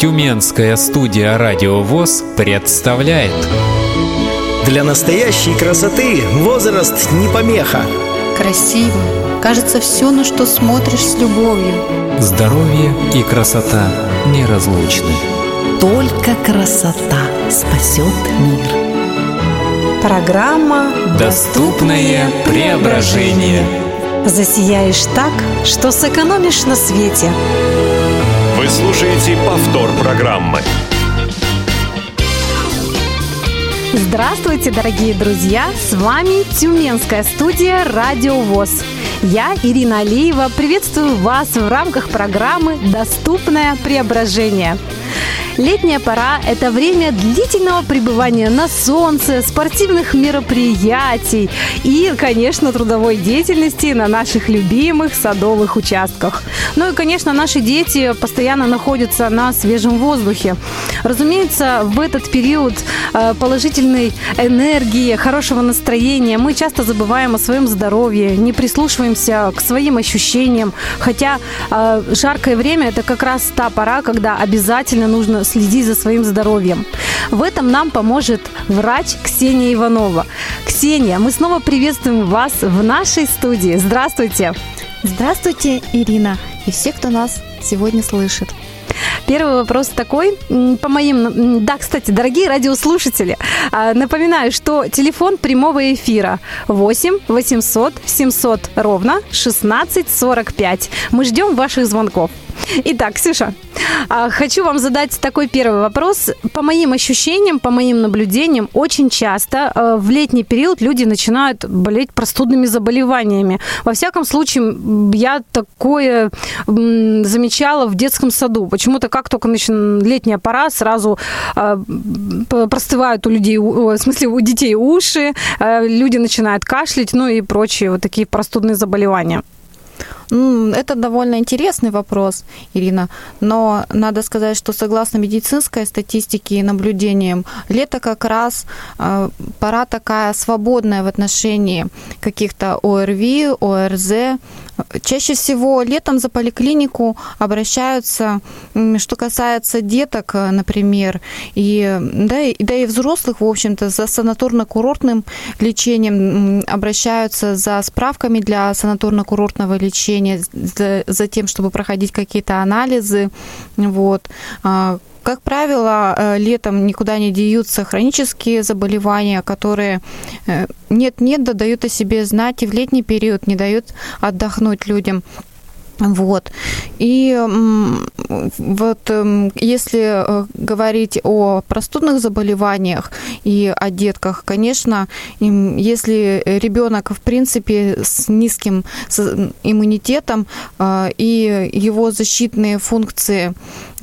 Тюменская студия «Радиовоз» представляет. Для настоящей красоты возраст не помеха. Красиво кажется все, на что смотришь с любовью. Здоровье и красота неразлучны. Только красота спасет мир. Программа «Доступное преображение». Засияешь так, что сэкономишь на свете. Вы слушаете повтор программы. Здравствуйте, дорогие друзья! С вами Тюменская студия «Радиовоз». Я, Ирина Алеева, приветствую вас в рамках программы «Доступное преображение». Летняя пора – это время длительного пребывания на солнце, спортивных мероприятий и, конечно, трудовой деятельности на наших любимых садовых участках. Ну и, конечно, наши дети постоянно находятся на свежем воздухе. Разумеется, в этот период положительной энергии, хорошего настроения мы часто забываем о своем здоровье, не прислушиваемся к своим ощущениям. Хотя жаркое время – это как раз та пора, когда обязательно нужно следи за своим здоровьем. В этом нам поможет врач Ксения Иванова. Ксения, мы снова приветствуем вас в нашей студии. Здравствуйте! Здравствуйте, Ирина, и все, кто нас сегодня слышит. Первый вопрос такой, Да, кстати, дорогие радиослушатели, напоминаю, что телефон прямого эфира 8 800 700 ровно 1645. Мы ждем ваших звонков. Итак, Ксюша, хочу вам задать такой первый вопрос. По моим ощущениям, по моим наблюдениям, очень часто в летний период люди начинают болеть простудными заболеваниями. Во всяком случае, я такое замечала в детском саду. Почему-то, как только летняя пора, сразу простывают у людей, в смысле, у детей уши, люди начинают кашлять, ну и прочие вот такие простудные заболевания. Это довольно интересный вопрос, Ирина, но надо сказать, что согласно медицинской статистике и наблюдениям, лето как раз пора такая свободная в отношении каких-то ОРВИ, ОРЗ. Чаще всего летом за поликлинику обращаются, что касается деток, например, и взрослых, в общем-то, за санаторно-курортным лечением обращаются за справками для санаторно-курортного лечения, за тем, чтобы проходить какие-то анализы. Вот. Как правило, летом никуда не деются хронические заболевания, которые нет-нет, да дают о себе знать, и в летний период не дают отдохнуть людям. Вот. И вот если говорить о простудных заболеваниях и о детках, конечно, если ребенок, в принципе, с низким иммунитетом и его защитные функции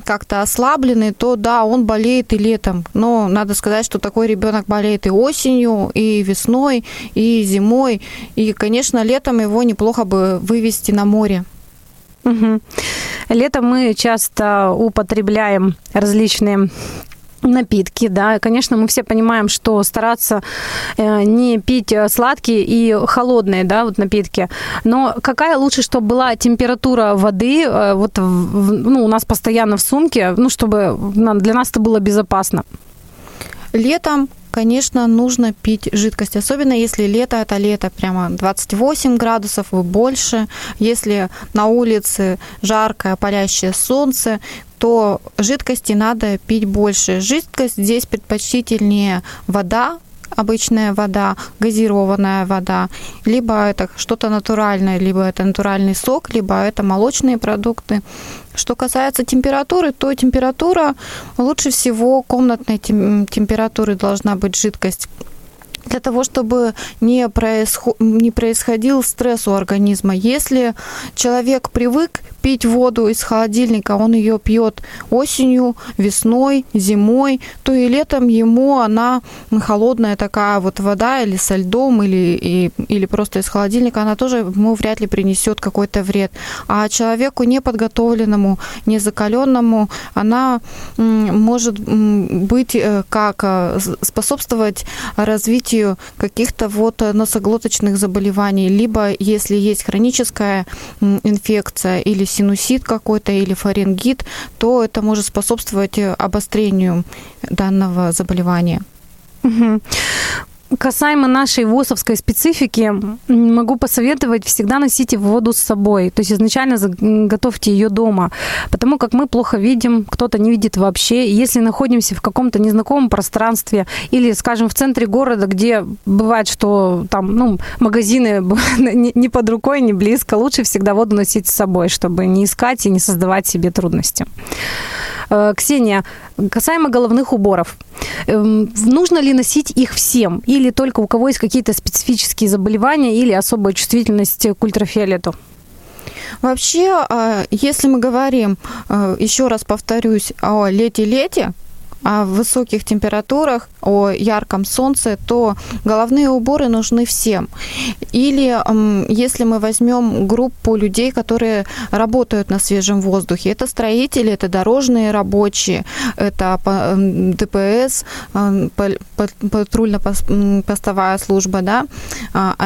как-то ослабленный, то да, он болеет и летом. Но надо сказать, что такой ребенок болеет и осенью, и весной, и зимой. И, конечно, летом его неплохо бы вывести на море. Угу. Летом мы часто употребляем различные напитки, да, конечно, мы все понимаем, что стараться не пить сладкие и холодные, да, вот напитки, но какая лучше, чтобы была температура воды, вот, у нас постоянно в сумке, чтобы для нас это было безопасно? Летом, конечно, нужно пить жидкость, особенно если лето, прямо 28 градусов и больше, если на улице жаркое палящее солнце, то жидкости надо пить больше. Жидкость здесь предпочтительнее вода, обычная вода, газированная вода, либо это что-то натуральное, либо это натуральный сок, либо это молочные продукты. Что касается температуры, то температура лучше всего комнатной температуры должна быть жидкость, для того, чтобы не происходил стресс у организма. Если человек привык пить воду из холодильника, он ее пьет осенью, весной, зимой, то и летом ему она холодная такая вот вода или со льдом, или просто из холодильника, она тоже ему вряд ли принесет какой-то вред. А человеку неподготовленному, незакаленному, она может быть способствовать развитию развитию каких-то вот носоглоточных заболеваний, либо если есть хроническая инфекция или синусит какой-то, или фарингит, то это может способствовать обострению данного заболевания. Угу. Касаемо нашей ВОСовской специфики, могу посоветовать всегда носите воду с собой. То есть изначально готовьте ее дома, потому как мы плохо видим, кто-то не видит вообще. Если находимся в каком-то незнакомом пространстве или, скажем, в центре города, где бывает, что там магазины не под рукой, не близко, лучше всегда воду носить с собой, чтобы не искать и не создавать себе трудности. Ксения, касаемо головных уборов, нужно ли носить их всем или только у кого есть какие-то специфические заболевания или особая чувствительность к ультрафиолету? Вообще, если мы говорим, еще раз повторюсь, о лете-лете, о высоких температурах, о ярком солнце, то головные уборы нужны всем. Или если мы возьмем группу людей, которые работают на свежем воздухе, это строители, это дорожные рабочие, это ДПС, патрульно-постовая служба, да,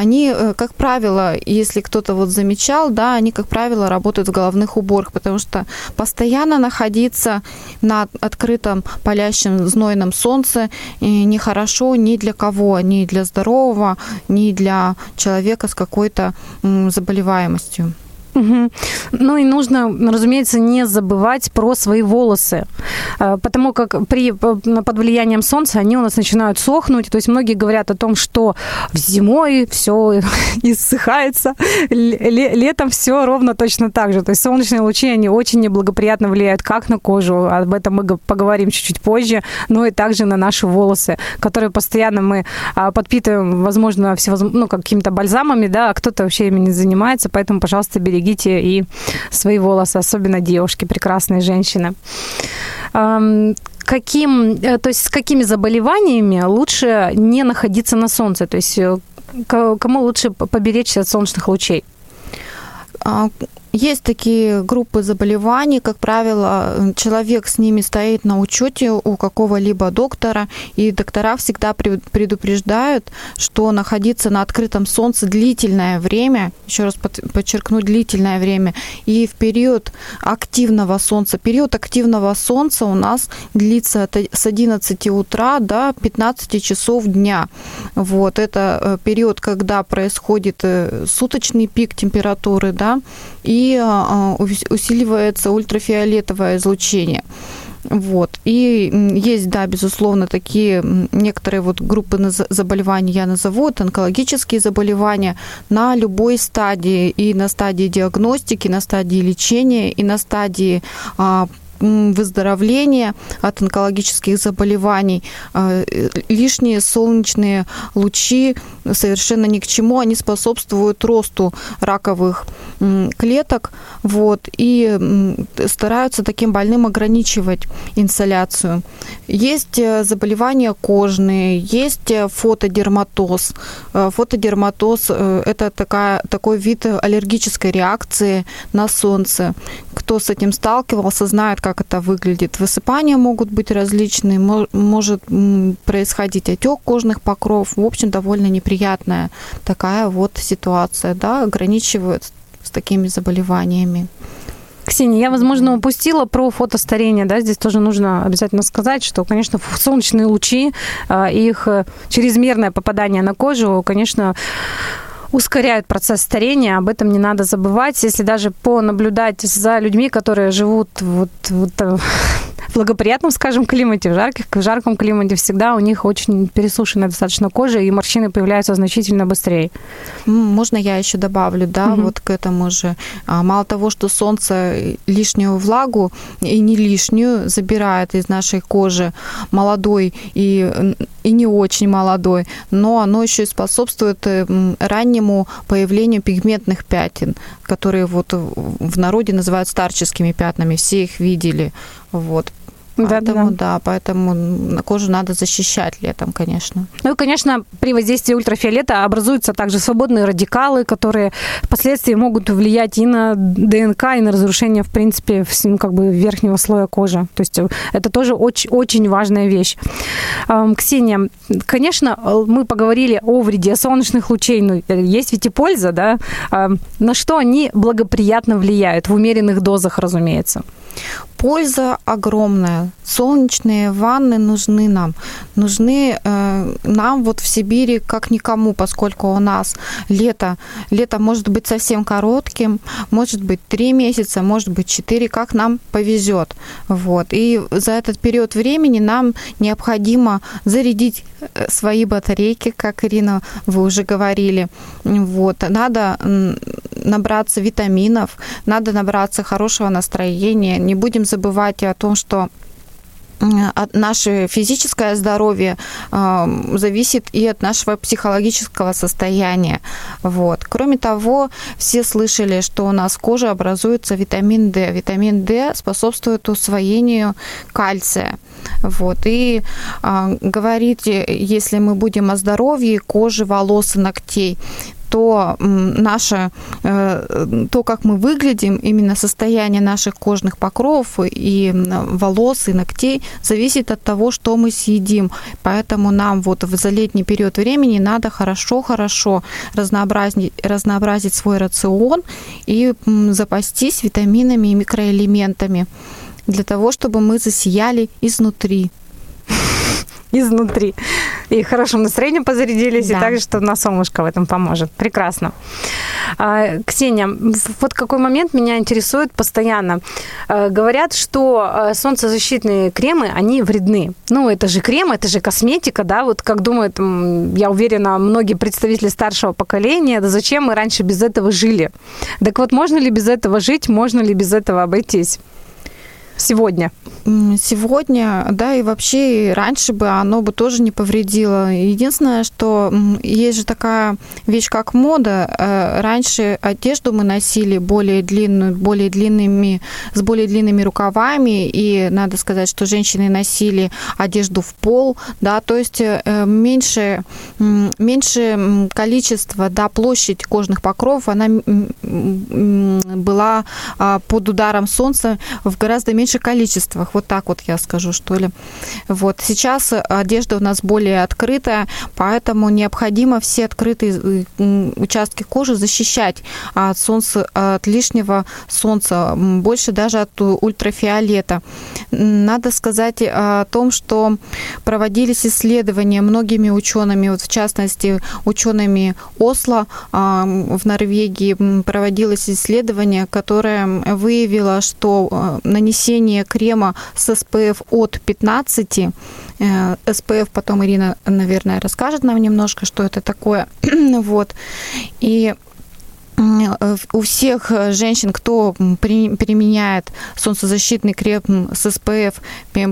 они, как правило, если кто-то вот замечал, да, они, как правило, работают в головных уборах, потому что постоянно находиться на открытом поля в знойном солнце нехорошо ни для кого, ни для здорового, ни для человека с какой-то заболеваемостью. Угу. Ну и нужно, разумеется, не забывать про свои волосы, потому как под влиянием солнца они у нас начинают сохнуть. То есть многие говорят о том, что зимой все иссыхается, летом все ровно точно так же. То есть солнечные лучи, они очень неблагоприятно влияют как на кожу, об этом мы поговорим чуть-чуть позже, но и также на наши волосы, которые постоянно мы подпитываем, возможно, какими-то бальзамами, да, а кто-то вообще ими не занимается, поэтому, пожалуйста, берегите и свои волосы, особенно девушки, прекрасные женщины. С какими заболеваниями лучше не находиться на солнце? То есть кому лучше поберечься от солнечных лучей? Есть такие группы заболеваний, как правило, человек с ними стоит на учете у какого-либо доктора, и доктора всегда предупреждают, что находиться на открытом солнце длительное время, еще раз подчеркну, длительное время, и в период активного солнца. Период активного солнца у нас длится с 11 утра до 15 часов дня. Вот, это период, когда происходит суточный пик температуры, да, и усиливается ультрафиолетовое излучение. Вот. И есть, да, безусловно, такие некоторые вот группы заболеваний я назову, это онкологические заболевания на любой стадии, и на стадии диагностики, на стадии лечения, и на стадии выздоровления от онкологических заболеваний. Лишние солнечные лучи совершенно ни к чему, они способствуют росту раковых клеток, вот, и стараются таким больным ограничивать инсоляцию. Есть заболевания кожные, есть фотодерматоз. Фотодерматоз – это такой вид аллергической реакции на солнце. Кто с этим сталкивался, знает, как это выглядит. Высыпания могут быть различные, может происходить отек кожных покров. В общем, довольно неприятная такая вот ситуация, да, ограничивают с такими заболеваниями. Ксения, я, возможно, упустила про фотостарение, да, здесь тоже нужно обязательно сказать, что, конечно, солнечные лучи, их чрезмерное попадание на кожу, конечно, ускоряют процесс старения, об этом не надо забывать. Если даже понаблюдать за людьми, которые живут в благоприятном, скажем, климате, в жарком климате, всегда у них очень пересушенная достаточно кожа, и морщины появляются значительно быстрее. Можно я еще добавлю, да, вот к этому же. Мало того, что солнце лишнюю влагу, и не лишнюю, забирает из нашей кожи, молодой и не очень молодой, но оно еще и способствует раннему появлению пигментных пятен, которые вот в народе называют старческими пятнами, все их видели, вот. Поэтому кожу надо защищать летом, конечно. Ну и, конечно, при воздействии ультрафиолета образуются также свободные радикалы, которые впоследствии могут влиять и на ДНК, и на разрушение, в принципе, верхнего слоя кожи. То есть это тоже очень, очень важная вещь. Ксения, конечно, мы поговорили о вреде солнечных лучей, но есть ведь и польза, да? На что они благоприятно влияют? В умеренных дозах, разумеется. Польза огромная. Солнечные ванны нужны нам. Нужны нам вот в Сибири как никому, поскольку у нас лето. Лето может быть совсем коротким, может быть 3 месяца, может быть 4, как нам повезет. Вот. И за этот период времени нам необходимо зарядить свои батарейки, как, Ирина, вы уже говорили. Вот. Надо набраться витаминов, надо набраться хорошего настроения. Не будем забывать о том, что наше физическое здоровье зависит и от нашего психологического состояния. Вот. Кроме того, все слышали, что у нас в коже образуется витамин D. Витамин D способствует усвоению кальция. Вот. И говорите, если мы будем о здоровье кожи, волос и ногтей, то то, как мы выглядим, именно состояние наших кожных покровов и волос, и ногтей зависит от того, что мы съедим. Поэтому нам вот за летний период времени надо хорошо-хорошо разнообразить свой рацион и запастись витаминами и микроэлементами для того, чтобы мы засияли изнутри. Изнутри. И хорошим настроением позарядились, да. И также, что на солнышко в этом поможет. Прекрасно. Ксения, вот какой момент меня интересует постоянно. Говорят, что солнцезащитные кремы, они вредны. Ну, это же крем, это же косметика, да, вот как думают, я уверена, многие представители старшего поколения, да зачем мы раньше без этого жили? Так вот, можно ли без этого жить, можно ли без этого обойтись? Сегодня, да, и вообще и раньше бы оно бы тоже не повредило. Единственное, что есть же такая вещь, как мода. Раньше одежду мы носили более длинную, с более длинными рукавами, и надо сказать, что женщины носили одежду в пол, да, то есть меньше количество, да, площадь кожных покровов, она была под ударом солнца в гораздо меньше количествах. Вот так вот я скажу, что ли. Вот. Сейчас одежда у нас более открытая, поэтому необходимо все открытые участки кожи защищать от солнца, от лишнего солнца, больше даже от ультрафиолета. Надо сказать о том, что проводились исследования многими учеными, вот в частности учеными Осло в Норвегии проводилось исследование, которое выявило, что нанесение крема с SPF от 15. SPF потом Ирина, наверное, расскажет нам немножко, что это такое. Вот. И у всех женщин, кто применяет солнцезащитный крем с SPF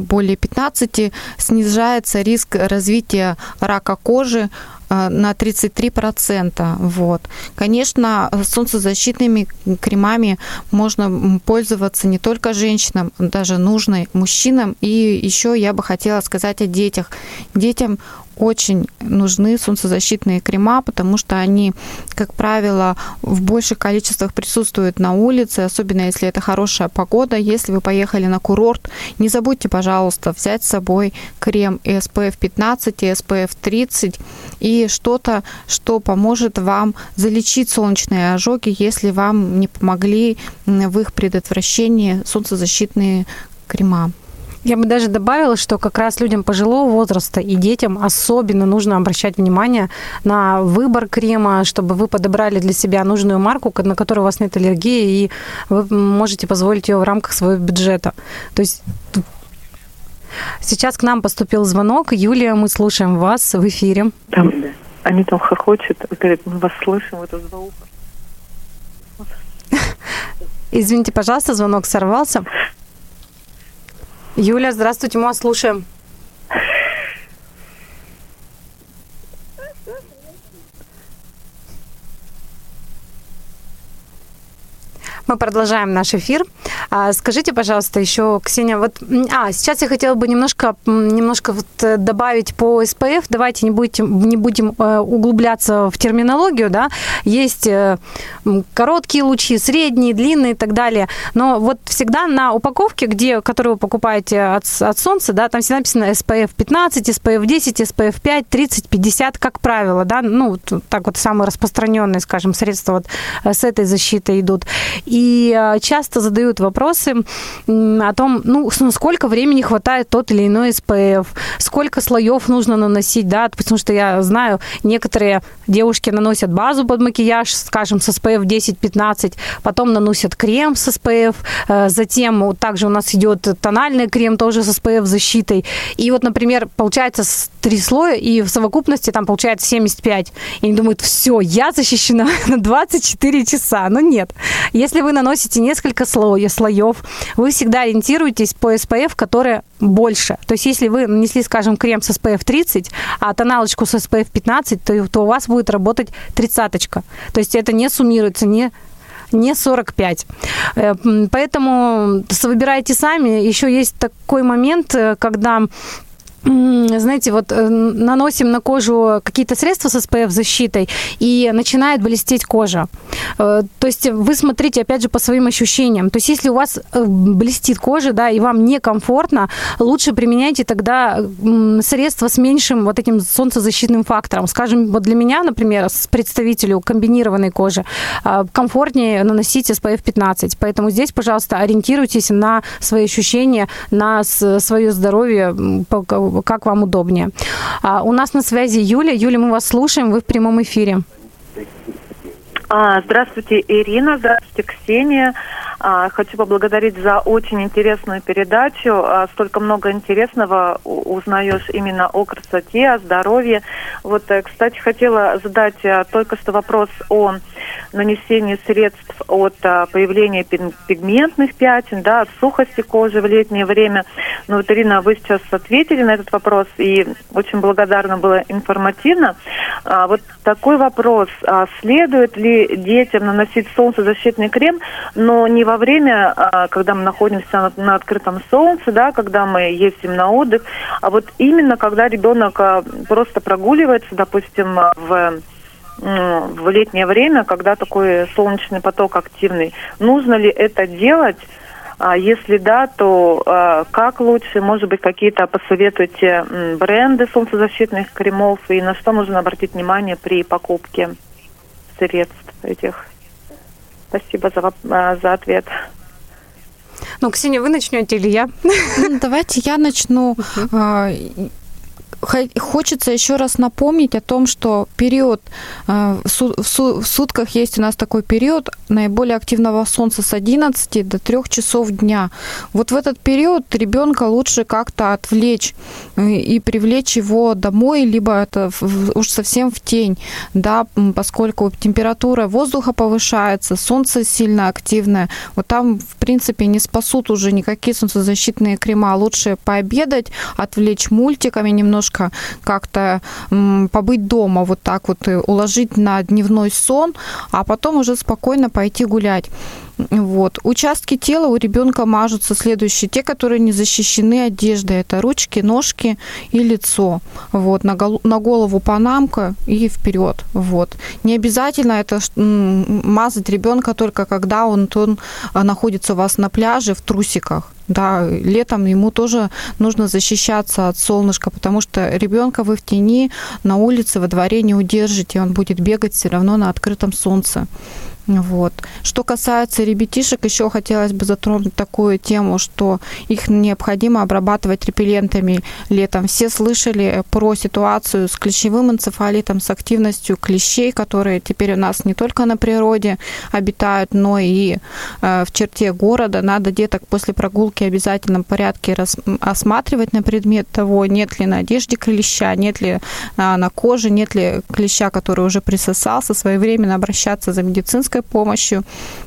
более 15, снижается риск развития рака кожи на 33%. Вот. Конечно, солнцезащитными кремами можно пользоваться не только женщинам, даже нужно мужчинам. И еще я бы хотела сказать о детях. Детям очень нужны солнцезащитные крема, потому что они, как правило, в больших количествах присутствуют на улице, особенно если это хорошая погода. Если вы поехали на курорт, не забудьте, пожалуйста, взять с собой крем и SPF 15, и SPF 30, и что-то, что поможет вам залечить солнечные ожоги, если вам не помогли в их предотвращении солнцезащитные крема. Я бы даже добавила, что как раз людям пожилого возраста и детям особенно нужно обращать внимание на выбор крема, чтобы вы подобрали для себя нужную марку, на которую у вас нет аллергии, и вы можете позволить ее в рамках своего бюджета. То есть сейчас к нам поступил звонок. Юлия, мы слушаем вас в эфире. Там, да. Они там хохочут, говорят, мы вас слышим, это звук. Извините, пожалуйста, звонок сорвался. Юля, здравствуйте, мы вас слушаем. Мы продолжаем наш эфир. Скажите, пожалуйста, еще, Ксения, вот, сейчас я хотела бы немножко вот добавить по SPF. Давайте не будем углубляться в терминологию, да. Есть короткие лучи, средние, длинные и так далее. Но вот всегда на упаковке, которую вы покупаете от солнца, да, там всегда написано SPF 15, SPF 10, SPF 5, 30, 50, как правило, да. Ну, вот так вот самые распространенные, скажем, средства вот с этой защитой идут. И часто задают вопросы о том, сколько времени хватает тот или иной SPF, сколько слоев нужно наносить, да, потому что я знаю, некоторые девушки наносят базу под макияж, скажем, с SPF 10-15, потом наносят крем с SPF, затем также у нас идет тональный крем тоже с SPF-защитой. И вот, например, получается 3 слоя, и в совокупности там получается 75. И они думают, все, я защищена на 24 часа. Но нет. Если вы наносите несколько слоев, вы всегда ориентируетесь по SPF, которые больше. То есть, если вы нанесли, скажем, крем с SPF 30, а тоналочку с SPF 15, то у вас будет работать 30-очка. То есть, это не суммируется, не 45. Поэтому выбирайте сами. Еще есть такой момент, когда... Знаете, вот наносим на кожу какие-то средства с SPF-защитой, и начинает блестеть кожа. То есть вы смотрите, опять же, по своим ощущениям. То есть если у вас блестит кожа, да, и вам некомфортно, лучше применяйте тогда средства с меньшим вот этим солнцезащитным фактором. Скажем, вот для меня, например, с представителю комбинированной кожи, комфортнее наносить SPF 15. Поэтому здесь, пожалуйста, ориентируйтесь на свои ощущения, на свое здоровье, как вам удобнее. У нас на связи Юля. Юля, мы вас слушаем, вы в прямом эфире. Здравствуйте, Ирина. Здравствуйте, Ксения. Хочу поблагодарить за очень интересную передачу. Столько много интересного узнаешь именно о красоте, о здоровье. Вот, кстати, хотела задать только что вопрос о нанесении средств от появления пигментных пятен, да, от сухости кожи в летнее время. Ну, вот, Ирина, вы сейчас ответили на этот вопрос, и очень благодарна, было информативно. Вот такой вопрос. Следует ли детям наносить солнцезащитный крем, но не во время, когда мы находимся на открытом солнце, да, когда мы ездим на отдых, а вот именно когда ребенок просто прогуливается, допустим, в летнее время, когда такой солнечный поток активный. Нужно ли это делать? Если да, то как лучше? Может быть, какие-то посоветуйте бренды солнцезащитных кремов и на что нужно обратить внимание при покупке средств этих? Спасибо за ответ. Ну, Ксения, вы начнете или я? Давайте я начну. Хочется еще раз напомнить о том, что период в сутках есть у нас такой период наиболее активного солнца с 11 до 3 часов дня. Вот в этот период ребенка лучше как-то отвлечь и привлечь его домой, либо это уж совсем в тень, да, поскольку температура воздуха повышается, солнце сильно активное. Вот там, в принципе, не спасут уже никакие солнцезащитные крема. Лучше пообедать, отвлечь мультиками немножко, как-то побыть дома, вот так вот уложить на дневной сон, а потом уже спокойно пойти гулять. Вот. Участки тела у ребенка мажутся следующие. Те, которые не защищены одеждой. Это ручки, ножки и лицо. Вот. На голову панамка и вперед. Вот. Не обязательно это мазать ребенка только когда он находится у вас на пляже в трусиках. Да, летом ему тоже нужно защищаться от солнышка, потому что ребенка вы в тени на улице, во дворе не удержите. Он будет бегать все равно на открытом солнце. Вот. Что касается ребятишек, еще хотелось бы затронуть такую тему, что их необходимо обрабатывать репеллентами летом. Все слышали про ситуацию с клещевым энцефалитом, с активностью клещей, которые теперь у нас не только на природе обитают, но и в черте города. Надо деток после прогулки в обязательном порядке осматривать на предмет того, нет ли на одежде клеща, нет ли на коже, нет ли клеща, который уже присосался, своевременно обращаться за медицинской помощью.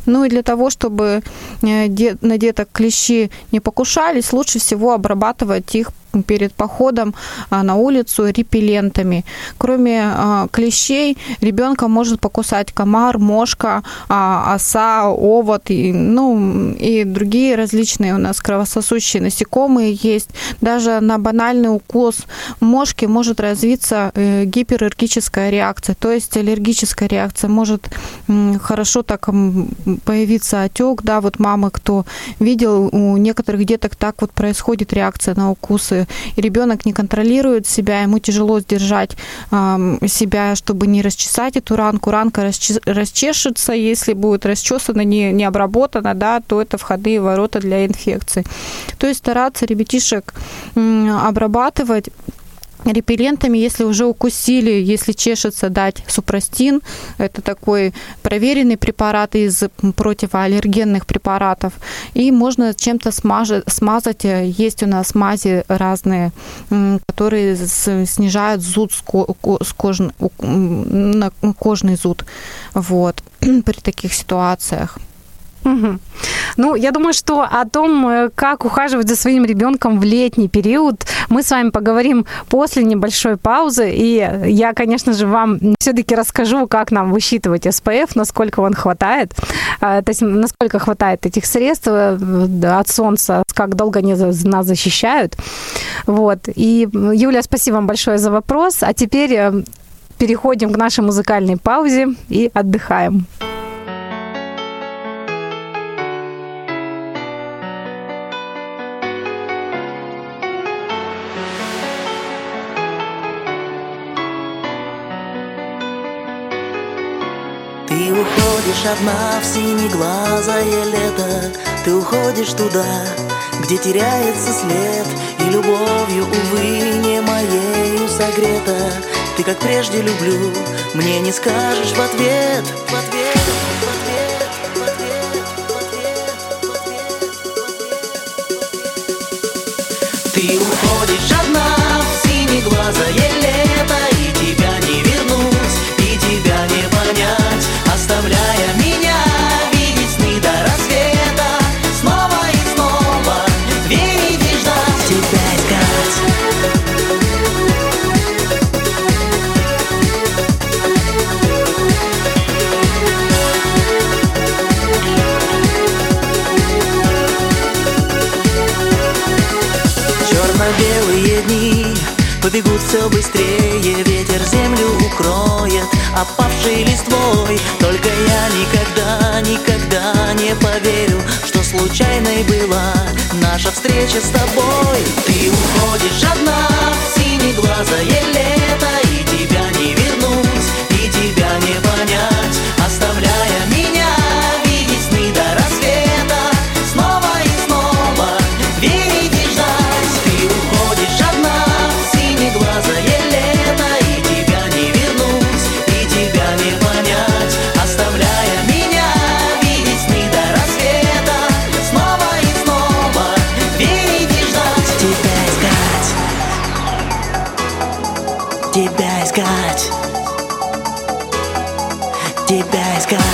Ну и для того, чтобы на деток клещи не покушались, лучше всего обрабатывать их перед походом на улицу репеллентами. Кроме клещей, ребенка может покусать комар, мошка, оса, овод и другие различные у нас кровососущие насекомые есть. Даже на банальный укус мошки может развиться гипераллергическая реакция, то есть аллергическая реакция. Может хорошо так появиться отек. Да, вот мамы, кто видел, у некоторых деток так вот происходит реакция на укусы. И ребенок не контролирует себя, ему тяжело сдержать себя, чтобы не расчесать эту ранку. Ранка расчешется, если будет расчесана, не обработана, да, то это входные ворота для инфекции. То есть стараться ребятишек обрабатывать репеллентами, если уже укусили, если чешется, дать супрастин. Это такой проверенный препарат из противоаллергенных препаратов. И можно чем-то смазать. Есть у нас мази разные, которые снижают зуд, кожный зуд при таких ситуациях. Угу. Я думаю, что о том, как ухаживать за своим ребенком в летний период, мы с вами поговорим после небольшой паузы. И я, конечно же, вам все-таки расскажу, как нам высчитывать SPF, насколько он хватает, то есть насколько хватает этих средств от солнца, как долго они нас защищают. И, Юля, спасибо вам большое за вопрос. А теперь переходим к нашей музыкальной паузе и отдыхаем. Уходишь одна в синеглазое лето, ты уходишь туда, где теряется след, и любовью, увы, не моею согрета. Ты, как прежде, люблю, мне не скажешь в ответ. В ответ, в ответ, в ответ, в ответ, в ответ, в ответ. Ты уходишь одна в синеглазое лето, и тебя не вернуть, и тебя не понять, оставляя меня видеть сны до рассвета, снова и снова верить и ждать, тебя искать. Черно-белые дни побегут все быстрее, ветер землю укроет опавшей листвой. Только я никогда, никогда не поверю, что случайной была наша встреча с тобой. Ты уходишь одна в синеглазое лето, и тебя не вернуть, и тебя не понять, оставляя меня видеть сны до рассвета, снова и снова верить и ждать. Ты уходишь одна в синеглазое лето. Тебя искать, тебя искать.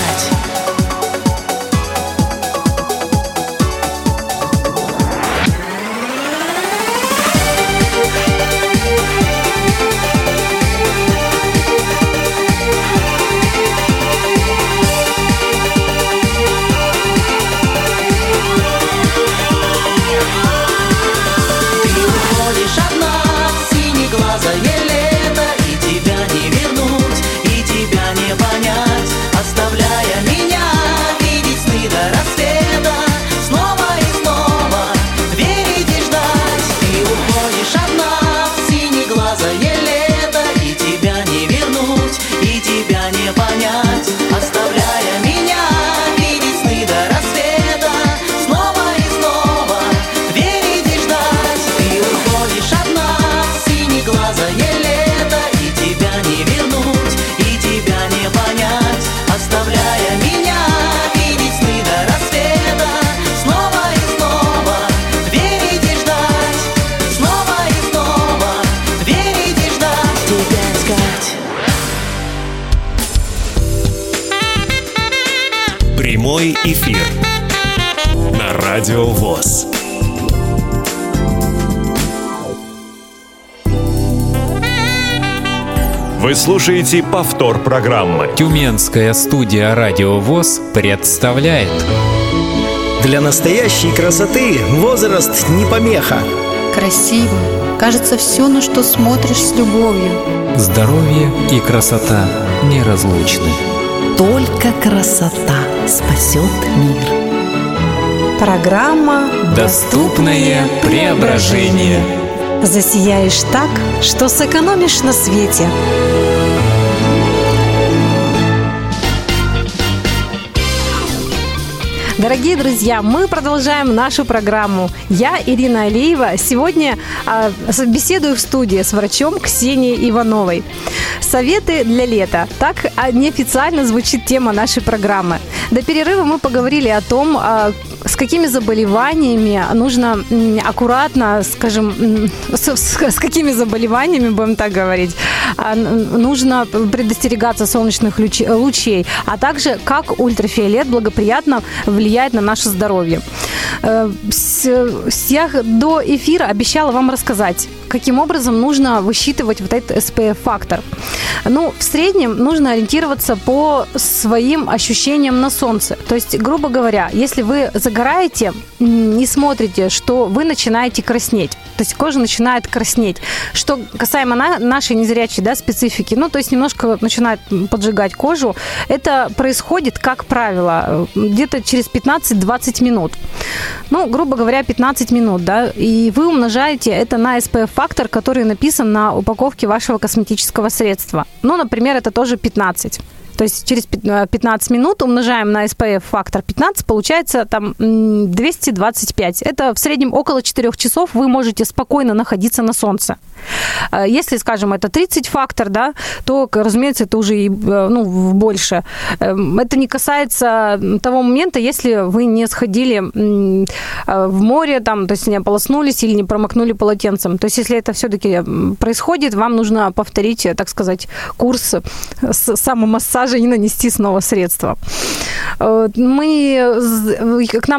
Эфир на Радио ВОС. Вы слушаете повтор программы. Тюменская студия «Радиовоз» представляет. Для настоящей красоты возраст не помеха. Красиво. Кажется, все, на что смотришь с любовью. Здоровье и красота неразлучны. Только красота спасет мир. Программа «Доступное преображение». Засияешь так, что сэкономишь на свете. Дорогие друзья, мы продолжаем нашу программу. Я, Ирина Алеева, сегодня беседую в студии с врачом Ксенией Ивановой. Советы для лета. Так неофициально звучит тема нашей программы. До перерыва мы поговорили о том, с какими заболеваниями нужно аккуратно, скажем, с какими заболеваниями, будем так говорить, нужно предостерегаться солнечных лучей, а также как ультрафиолет благоприятно влияет на наше здоровье. Я до эфира обещала вам рассказать, каким образом нужно высчитывать вот этот SPF-фактор. Ну, в среднем нужно ориентироваться по своим ощущениям на солнце. То есть, грубо говоря, если вы загораете и смотрите, что вы начинаете краснеть, то есть кожа начинает краснеть. Что касаемо нашей незрячей специфики, ну, то есть немножко начинает поджигать кожу, это происходит, как правило, где-то через 15-20 минут. Ну, грубо говоря, 15 минут, и вы умножаете это на SPF-фактор, который написан на упаковке вашего косметического средства. Ну, например, это тоже 15. То есть через 15 минут умножаем на SPF-фактор 15, получается там 225. Это в среднем около 4 часов вы можете спокойно находиться на солнце. Если, скажем, это 30 фактор, то, разумеется, это уже больше. Это не касается того момента, если вы не сходили в море, там, то есть не ополоснулись или не промокнули полотенцем. То есть если это все-таки происходит, вам нужно повторить, так сказать, курс самомассажа, и нанести снова средства. К нам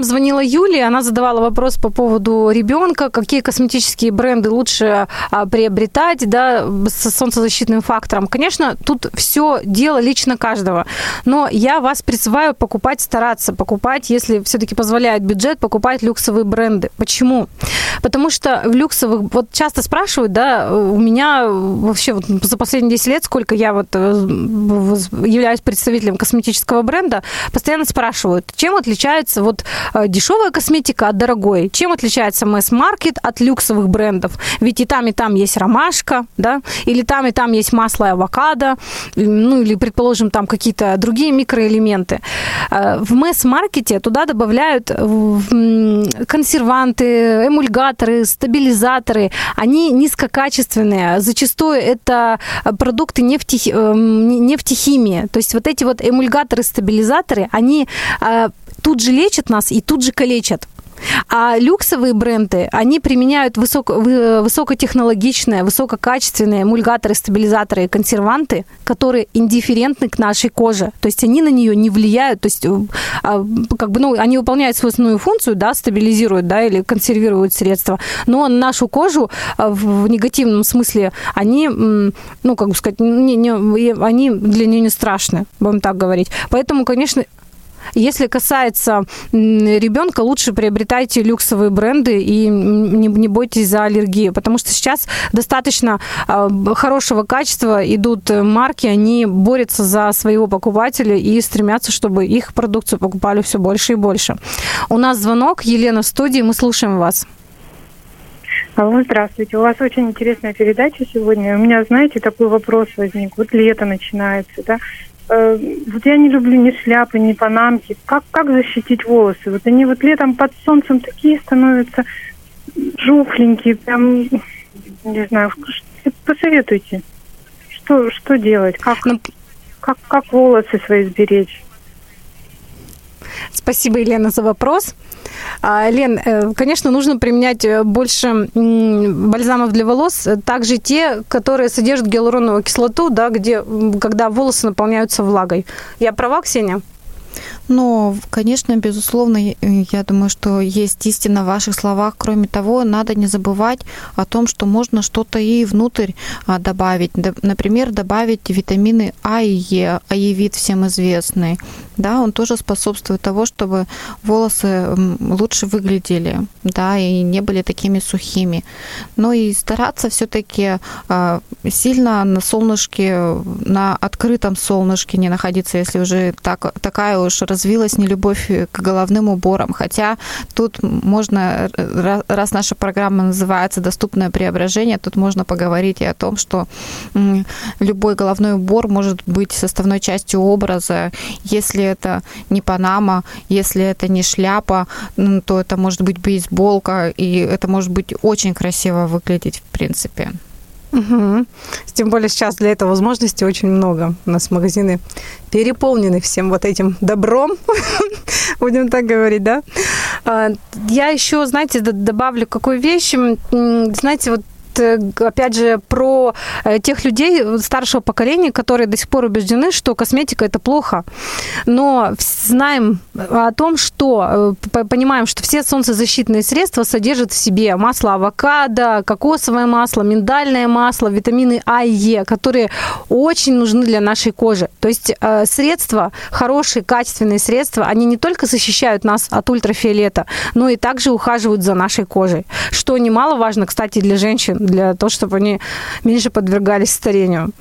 звонила Юлия, она задавала вопрос по поводу ребенка, какие косметические бренды лучше приобретать, с солнцезащитным фактором. Конечно, тут все дело лично каждого, но я вас призываю стараться покупать, если все-таки позволяет бюджет, покупать люксовые бренды. Почему? Потому что в люксовых, часто спрашивают, у меня вообще за последние 10 лет, сколько я являюсь представителем косметического бренда, постоянно спрашивают, чем отличается дешевая косметика от дорогой, чем отличается масс-маркет от люксовых брендов. Ведь и там есть ромашка, или там есть масло авокадо, или, предположим, там какие-то другие микроэлементы. В масс-маркете туда добавляют консерванты, эмульгаторы, стабилизаторы. Они низкокачественные. Зачастую это продукты нефтехимии. То есть вот эти эмульгаторы, стабилизаторы, они тут же лечат нас и тут же калечат. А люксовые бренды, они применяют высокотехнологичные, высококачественные эмульгаторы, стабилизаторы и консерванты, которые индифферентны к нашей коже. То есть они на нее не влияют, то есть они выполняют свою основную функцию, стабилизируют, или консервируют средства. Но нашу кожу в негативном смысле они, они для нее не страшны, будем так говорить. Поэтому, конечно... Если касается ребенка, лучше приобретайте люксовые бренды и не бойтесь за аллергию, потому что сейчас достаточно хорошего качества идут марки, они борются за своего покупателя и стремятся, чтобы их продукцию покупали все больше и больше. У нас звонок, Елена в студии, мы слушаем вас. Алло, здравствуйте. У вас очень интересная передача сегодня. У меня, знаете, такой вопрос возник. Лето начинается, я не люблю ни шляпы, ни панамки. Как защитить волосы? Они летом под солнцем такие становятся жухленькие, прям, не знаю, посоветуйте, что делать, как волосы свои сберечь? Спасибо, Елена, за вопрос. Лен, конечно, нужно применять больше бальзамов для волос, также те, которые содержат гиалуроновую кислоту, когда волосы наполняются влагой. Я права, Ксения? Но, конечно, безусловно, я думаю, что есть истина в ваших словах. Кроме того, надо не забывать о том, что можно что-то и внутрь добавить. Например, добавить витамины А и Е, аевит всем известный. Да, он тоже способствует того, чтобы волосы лучше выглядели, да, и не были такими сухими. Но и стараться все-таки сильно на солнышке, на открытом солнышке не находиться, если уже такая уж развилась нелюбовь к головным уборам. Хотя тут можно, раз наша программа называется «Доступное преображение», тут можно поговорить и о том, что любой головной убор может быть составной частью образа. Если это не панама, если это не шляпа, то это может быть бейсболка, и это может быть очень красиво выглядеть в принципе. Угу. Тем более сейчас для этого возможностей очень много. У нас магазины переполнены всем вот этим добром, будем так говорить, да? Я еще, знаете, добавлю какую вещь. Знаете, вот опять же, про тех людей старшего поколения, которые до сих пор убеждены, что косметика – это плохо. Но знаем о том, что понимаем, что все солнцезащитные средства содержат в себе масло авокадо, кокосовое масло, миндальное масло, витамины А и Е, которые очень нужны для нашей кожи. То есть средства, хорошие, качественные средства, они не только защищают нас от ультрафиолета, но и также ухаживают за нашей кожей, что немаловажно, кстати, для женщин, для того, чтобы они меньше подвергались старению.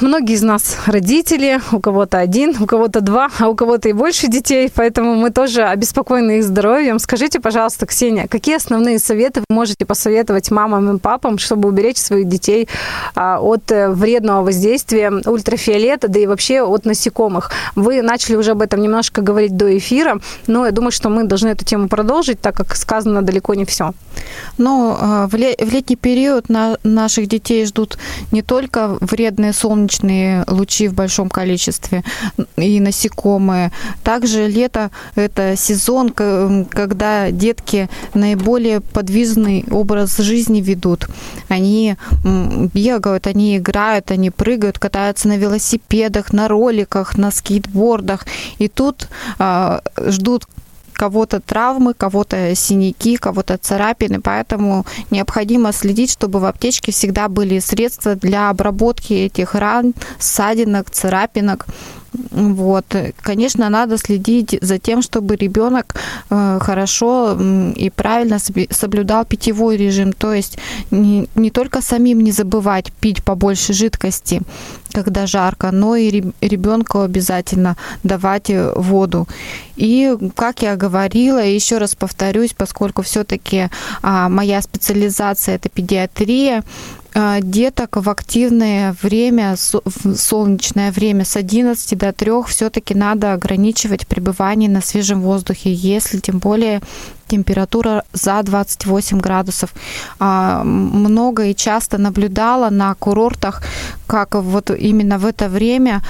Многие из нас родители, у кого-то один, у кого-то два, а у кого-то и больше детей, поэтому мы тоже обеспокоены их здоровьем. Скажите, пожалуйста, Ксения, какие основные советы вы можете посоветовать мамам и папам, чтобы уберечь своих детей от вредного воздействия ультрафиолета, да и вообще от насекомых? Вы начали уже об этом немножко говорить до эфира, но я думаю, что мы должны эту тему продолжить, так как сказано далеко не все. Но в летний период наших детей ждут не только вредные солнечные лучи в большом количестве и насекомые. Также лето – это сезон, когда детки наиболее подвижный образ жизни ведут. Они бегают, они играют, они прыгают, катаются на велосипедах, на роликах, на скейтбордах. И тут ждут кого-то травмы, кого-то синяки, кого-то царапины. Поэтому необходимо следить, чтобы в аптечке всегда были средства для обработки этих ран, ссадинок, царапинок. Вот. Конечно, надо следить за тем, чтобы ребенок хорошо и правильно соблюдал питьевой режим. То есть не только самим не забывать пить побольше жидкости, когда жарко, но и ребенку обязательно давать воду. И, как я говорила, еще раз повторюсь, поскольку все-таки моя специализация – это педиатрия, деток в активное время, в солнечное время с 11 до 3 все-таки надо ограничивать пребывание на свежем воздухе, если тем более температура за 28 градусов. Много и часто наблюдала на курортах, как вот именно в это время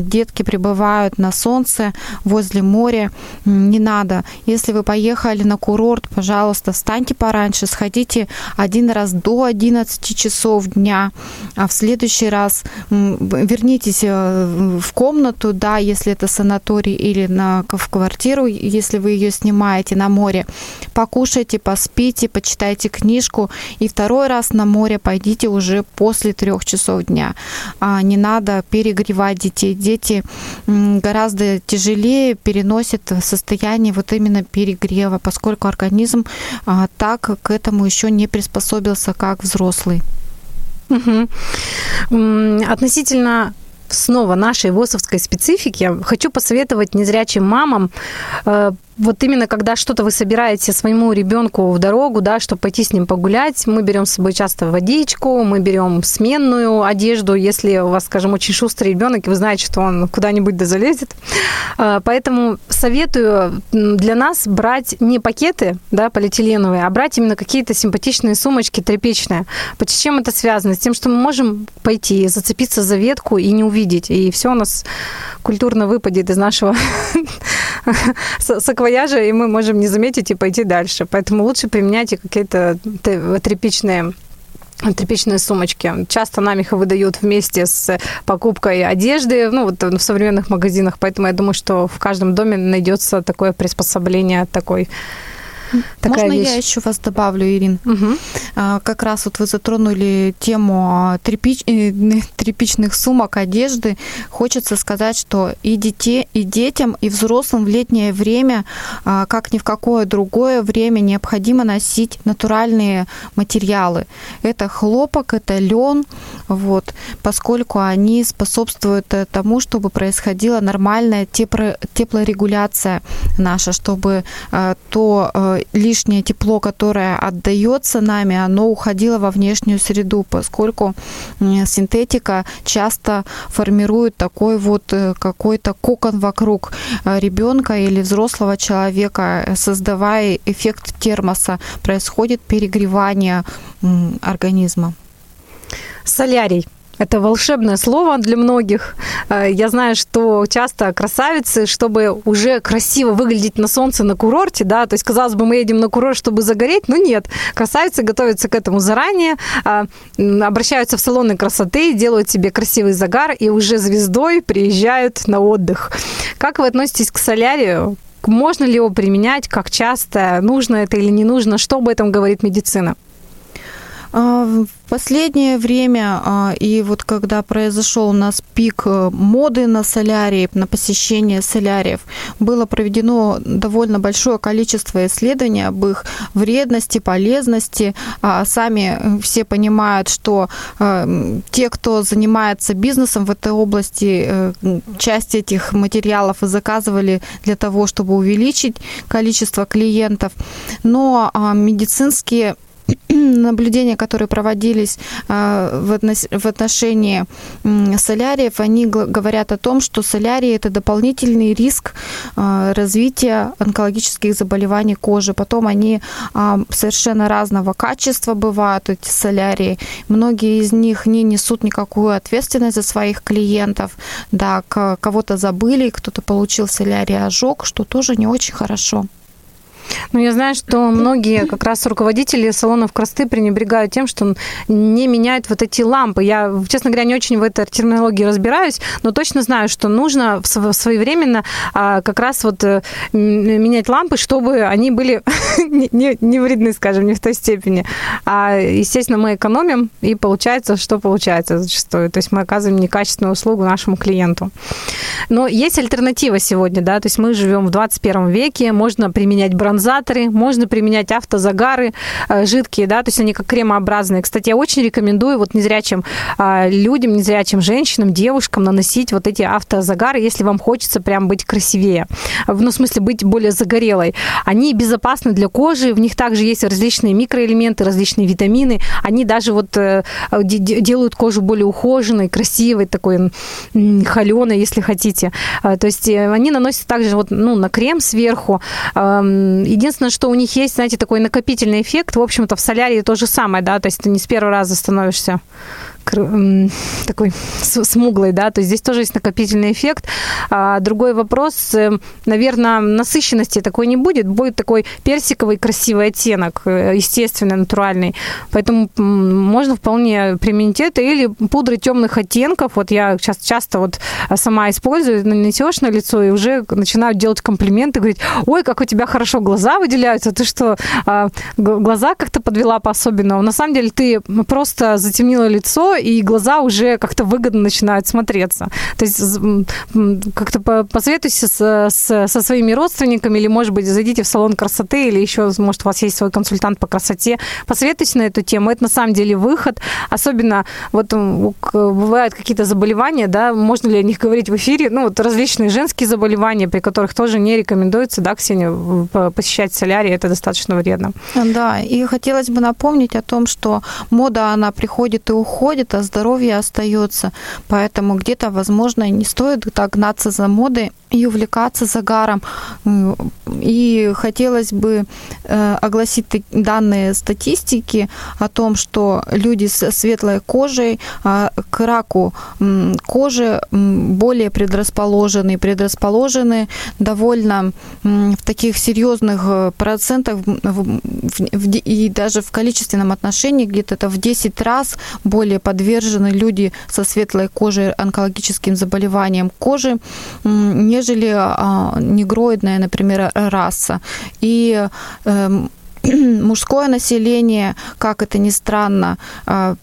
детки пребывают на солнце, возле моря. Не надо. Если вы поехали на курорт, пожалуйста, встаньте пораньше, сходите один раз до 11 часов дня, а в следующий раз вернитесь в комнату, да, если это санаторий, или в квартиру, если вы ее снимаете на море. Покушайте, поспите, почитайте книжку, и второй раз на море пойдите уже после 3 часов дня. Не надо перегревать детей. Дети гораздо тяжелее переносят состояние вот именно перегрева, поскольку организм так к этому еще не приспособился, как взрослый. Угу. Относительно снова нашей ВОСовской специфики хочу посоветовать незрячим мамам. Вот именно когда что-то вы собираете своему ребенку в дорогу, да, чтобы пойти с ним погулять, мы берем с собой часто водичку, мы берем сменную одежду, если у вас, скажем, очень шустрый ребенок, и вы знаете, что он куда-нибудь да залезет. Поэтому советую для нас брать не пакеты, да, полиэтиленовые, а брать именно какие-то симпатичные сумочки тряпичные. Чем это связано? С тем, что мы можем пойти, зацепиться за ветку и не увидеть, и все у нас культурно выпадет из нашего саквояжа, и мы можем не заметить и пойти дальше. Поэтому лучше применяйте какие-то тряпичные тряпичные сумочки. Часто нам их выдают вместе с покупкой одежды, ну, вот в современных магазинах. Поэтому я думаю, что в каждом доме найдется такое приспособление, такая Можно вещь? Я еще вас добавлю, Ирин? Угу. Как раз вот вы затронули тему тряпичных сумок, одежды. Хочется сказать, что и детям, и взрослым в летнее время, как ни в какое другое время, необходимо носить натуральные материалы. Это хлопок, это лен, вот, поскольку они способствуют тому, чтобы происходила нормальная теплорегуляция наша, чтобы то лишнее тепло, которое отдается нами, оно уходило во внешнюю среду, поскольку синтетика часто формирует такой вот какой-то кокон вокруг ребенка или взрослого человека, создавая эффект термоса, происходит перегревание организма. Солярий. Это волшебное слово для многих. Я знаю, что часто красавицы, чтобы уже красиво выглядеть на солнце, на курорте, да, то есть, казалось бы, мы едем на курорт, чтобы загореть, но нет. Красавицы готовятся к этому заранее, обращаются в салоны красоты, делают себе красивый загар и уже звездой приезжают на отдых. Как вы относитесь к солярию? Можно ли его применять? Как часто? Нужно это или не нужно? Что об этом говорит медицина? В последнее время, и вот когда произошел у нас пик моды на солярии, на посещение соляриев, было проведено довольно большое количество исследований об их вредности, полезности. Сами все понимают, что те, кто занимается бизнесом в этой области, часть этих материалов и заказывали для того, чтобы увеличить количество клиентов. Но медицинские наблюдения, которые проводились в отношении соляриев, они говорят о том, что солярий – это дополнительный риск развития онкологических заболеваний кожи. Потом они совершенно разного качества бывают, эти солярии. Многие из них не несут никакую ответственность за своих клиентов. Да, кого-то забыли, кто-то получил солярий ожог, что тоже не очень хорошо. Ну, я знаю, что многие как раз руководители салонов красоты пренебрегают тем, что не меняют вот эти лампы. Я, честно говоря, не очень в этой терминологии разбираюсь, но точно знаю, что нужно своевременно как раз вот менять лампы, чтобы они были не вредны, скажем, не в той степени. А, естественно, мы экономим, и получается, что получается зачастую. То есть мы оказываем некачественную услугу нашему клиенту. Но есть альтернатива сегодня, да, то есть мы живем в 21 веке, можно применять бронзовые, можно применять автозагары жидкие, да, то есть они как кремообразные. Кстати, я очень рекомендую вот незрячим людям, незрячим женщинам, девушкам наносить вот эти автозагары, если вам хочется прям быть красивее, ну, в смысле быть более загорелой. Они безопасны для кожи, в них также есть различные микроэлементы, различные витамины, они даже вот делают кожу более ухоженной, красивой, такой холеной, если хотите. То есть они наносят также вот, ну, на крем сверху. Единственное, что у них есть, знаете, такой накопительный эффект. В общем-то, в солярии то же самое, да, то есть ты не с первого раза становишься такой смуглый, да, то есть здесь тоже есть накопительный эффект. Другой вопрос, наверное, насыщенности такой не будет, будет такой персиковый красивый оттенок, естественный, натуральный, поэтому можно вполне применить это, или пудры темных оттенков, вот я часто вот сама использую, нанесешь на лицо и уже начинают делать комплименты, говорить: ой, как у тебя хорошо глаза выделяются, ты что, глаза как-то подвела по-особенному, на самом деле ты просто затемнила лицо, и глаза уже как-то выгодно начинают смотреться. То есть как-то посоветуйся со своими родственниками, или, может быть, зайдите в салон красоты, или еще, может, у вас есть свой консультант по красоте. Посоветуйся на эту тему. Это, на самом деле, выход. Особенно вот бывают какие-то заболевания, да, можно ли о них говорить в эфире? Ну, вот различные женские заболевания, при которых тоже не рекомендуется, да, Ксения, посещать солярий. Это достаточно вредно. Да, и хотелось бы напомнить о том, что мода, она приходит и уходит, а здоровье остается. Поэтому где-то, возможно, не стоит так гнаться за модой, и увлекаться загаром. И хотелось бы огласить данные статистики о том, что люди с светлой кожей к раку кожи более предрасположены довольно в таких серьезных процентах, и даже в количественном отношении где-то это в 10 раз более подвержены люди со светлой кожей онкологическим заболеваниям кожи, нежели негроидная, например, раса. И мужское население, как это ни странно,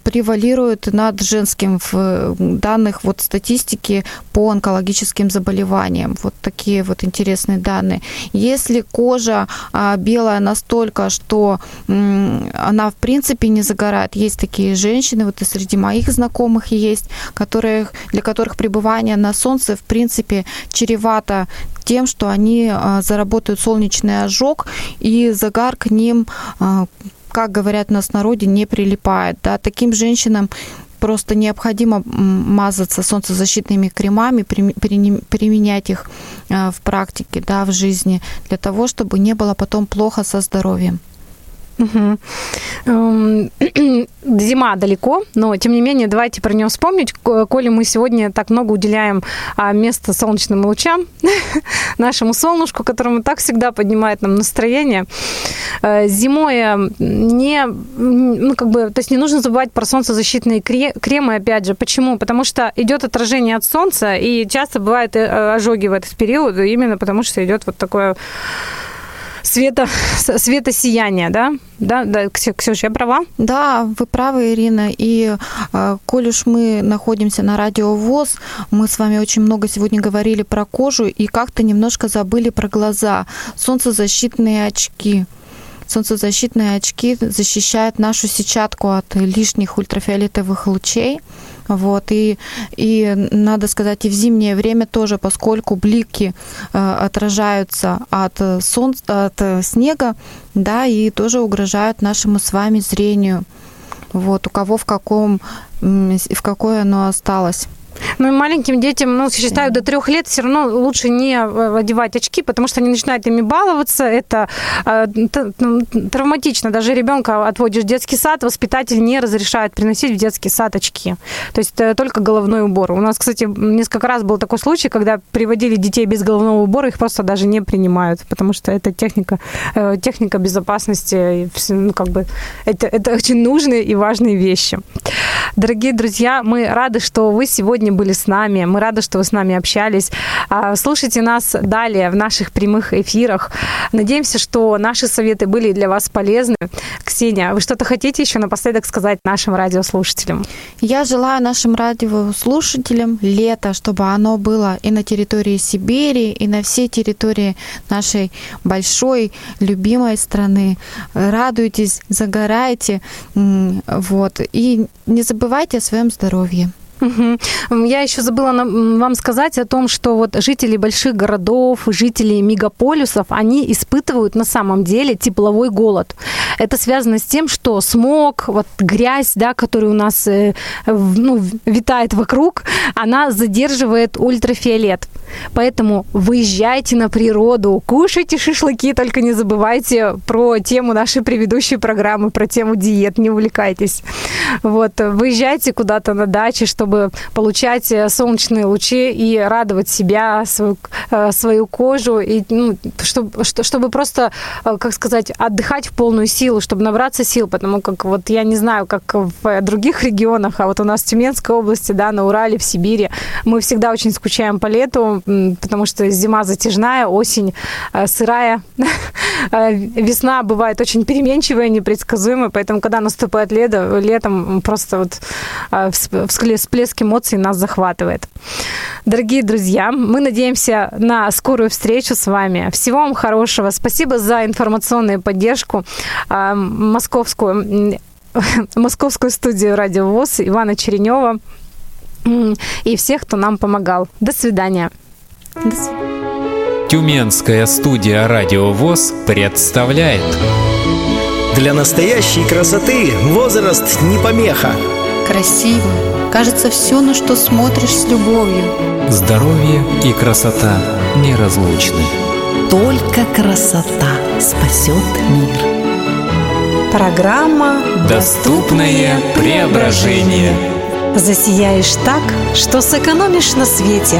превалирует над женским в данных вот статистики по онкологическим заболеваниям. Вот такие вот интересные данные. Если кожа белая настолько, что она в принципе не загорает, есть такие женщины, вот и среди моих знакомых есть, для которых пребывание на солнце в принципе чревато тем, что они заработают солнечный ожог, и загар к ним, как говорят у нас в народе, не прилипает. Да? Таким женщинам просто необходимо мазаться солнцезащитными кремами, применять их в практике, да, в жизни, для того, чтобы не было потом плохо со здоровьем. Угу. Зима далеко, но тем не менее давайте про нее вспомнить, коли мы сегодня так много уделяем места солнечным лучам, нашему солнышку, которому так всегда поднимает нам настроение. Зимой не нужно забывать про солнцезащитные кремы, опять же. Почему? Потому что идет отражение от солнца, и часто бывают ожоги в этот период, именно потому что идет вот такое светосияние, да? Да, Ксюша, я права? Да, вы правы, Ирина. И коль уж мы находимся на радиовоз, мы с вами очень много сегодня говорили про кожу и как-то немножко забыли про глаза. Солнцезащитные очки. Солнцезащитные очки защищают нашу сетчатку от лишних ультрафиолетовых лучей. Вот, и надо сказать, и в зимнее время тоже, поскольку блики отражаются от солнца, от снега, да, и тоже угрожают нашему с вами зрению. Вот, у кого в какое оно осталось. Ну и маленьким детям, считаю, до 3 лет все равно лучше не одевать очки, потому что они начинают ими баловаться. Это травматично. Даже ребенка отводишь в детский сад, воспитатель не разрешает приносить в детский сад очки. То есть это только головной убор. У нас, кстати, несколько раз был такой случай, когда приводили детей без головного убора, их просто даже не принимают, потому что это техника безопасности. Это очень нужные и важные вещи. Дорогие друзья, мы рады, что вы сегодня были с нами. Мы рады, что вы с нами общались. Слушайте нас далее в наших прямых эфирах. Надеемся, что наши советы были для вас полезны. Ксения, вы что-то хотите еще напоследок сказать нашим радиослушателям? Я желаю нашим радиослушателям лета, чтобы оно было и на территории Сибири, и на всей территории нашей большой, любимой страны. Радуйтесь, загорайте, вот, и не забывайте о своем здоровье. Угу. Я еще забыла вам сказать о том, что вот жители больших городов, жители мегаполисов, они испытывают на самом деле тепловой голод. Это связано с тем, что смог, вот грязь, да, которая у нас витает вокруг, она задерживает ультрафиолет. Поэтому выезжайте на природу, кушайте шашлыки, только не забывайте про тему нашей предыдущей программы, про тему диет, не увлекайтесь. Вот, выезжайте куда-то на даче, чтобы получать солнечные лучи и радовать себя, свою кожу, и, чтобы просто, отдыхать в полную силу, чтобы набраться сил, потому как вот я не знаю, как в других регионах, а вот у нас в Тюменской области, да, на Урале, в Сибири, мы всегда очень скучаем по лету, потому что зима затяжная, осень сырая, весна бывает очень переменчивая, непредсказуемая, поэтому, когда наступает летом, просто вот всплеск эмоций нас захватывает. Дорогие друзья, мы надеемся на скорую встречу с вами. Всего вам хорошего. Спасибо за информационную поддержку московскую студию «Радиовоз», Ивана Черенева и всех, кто нам помогал. До свидания. Тюменская студия «Радиовоз» представляет. Для настоящей красоты возраст не помеха. красиво. Кажется, все, на что смотришь с любовью. Здоровье и красота неразлучны. Только красота спасет мир. Программа «Доступное преображение». Засияешь так, что сэкономишь на свете.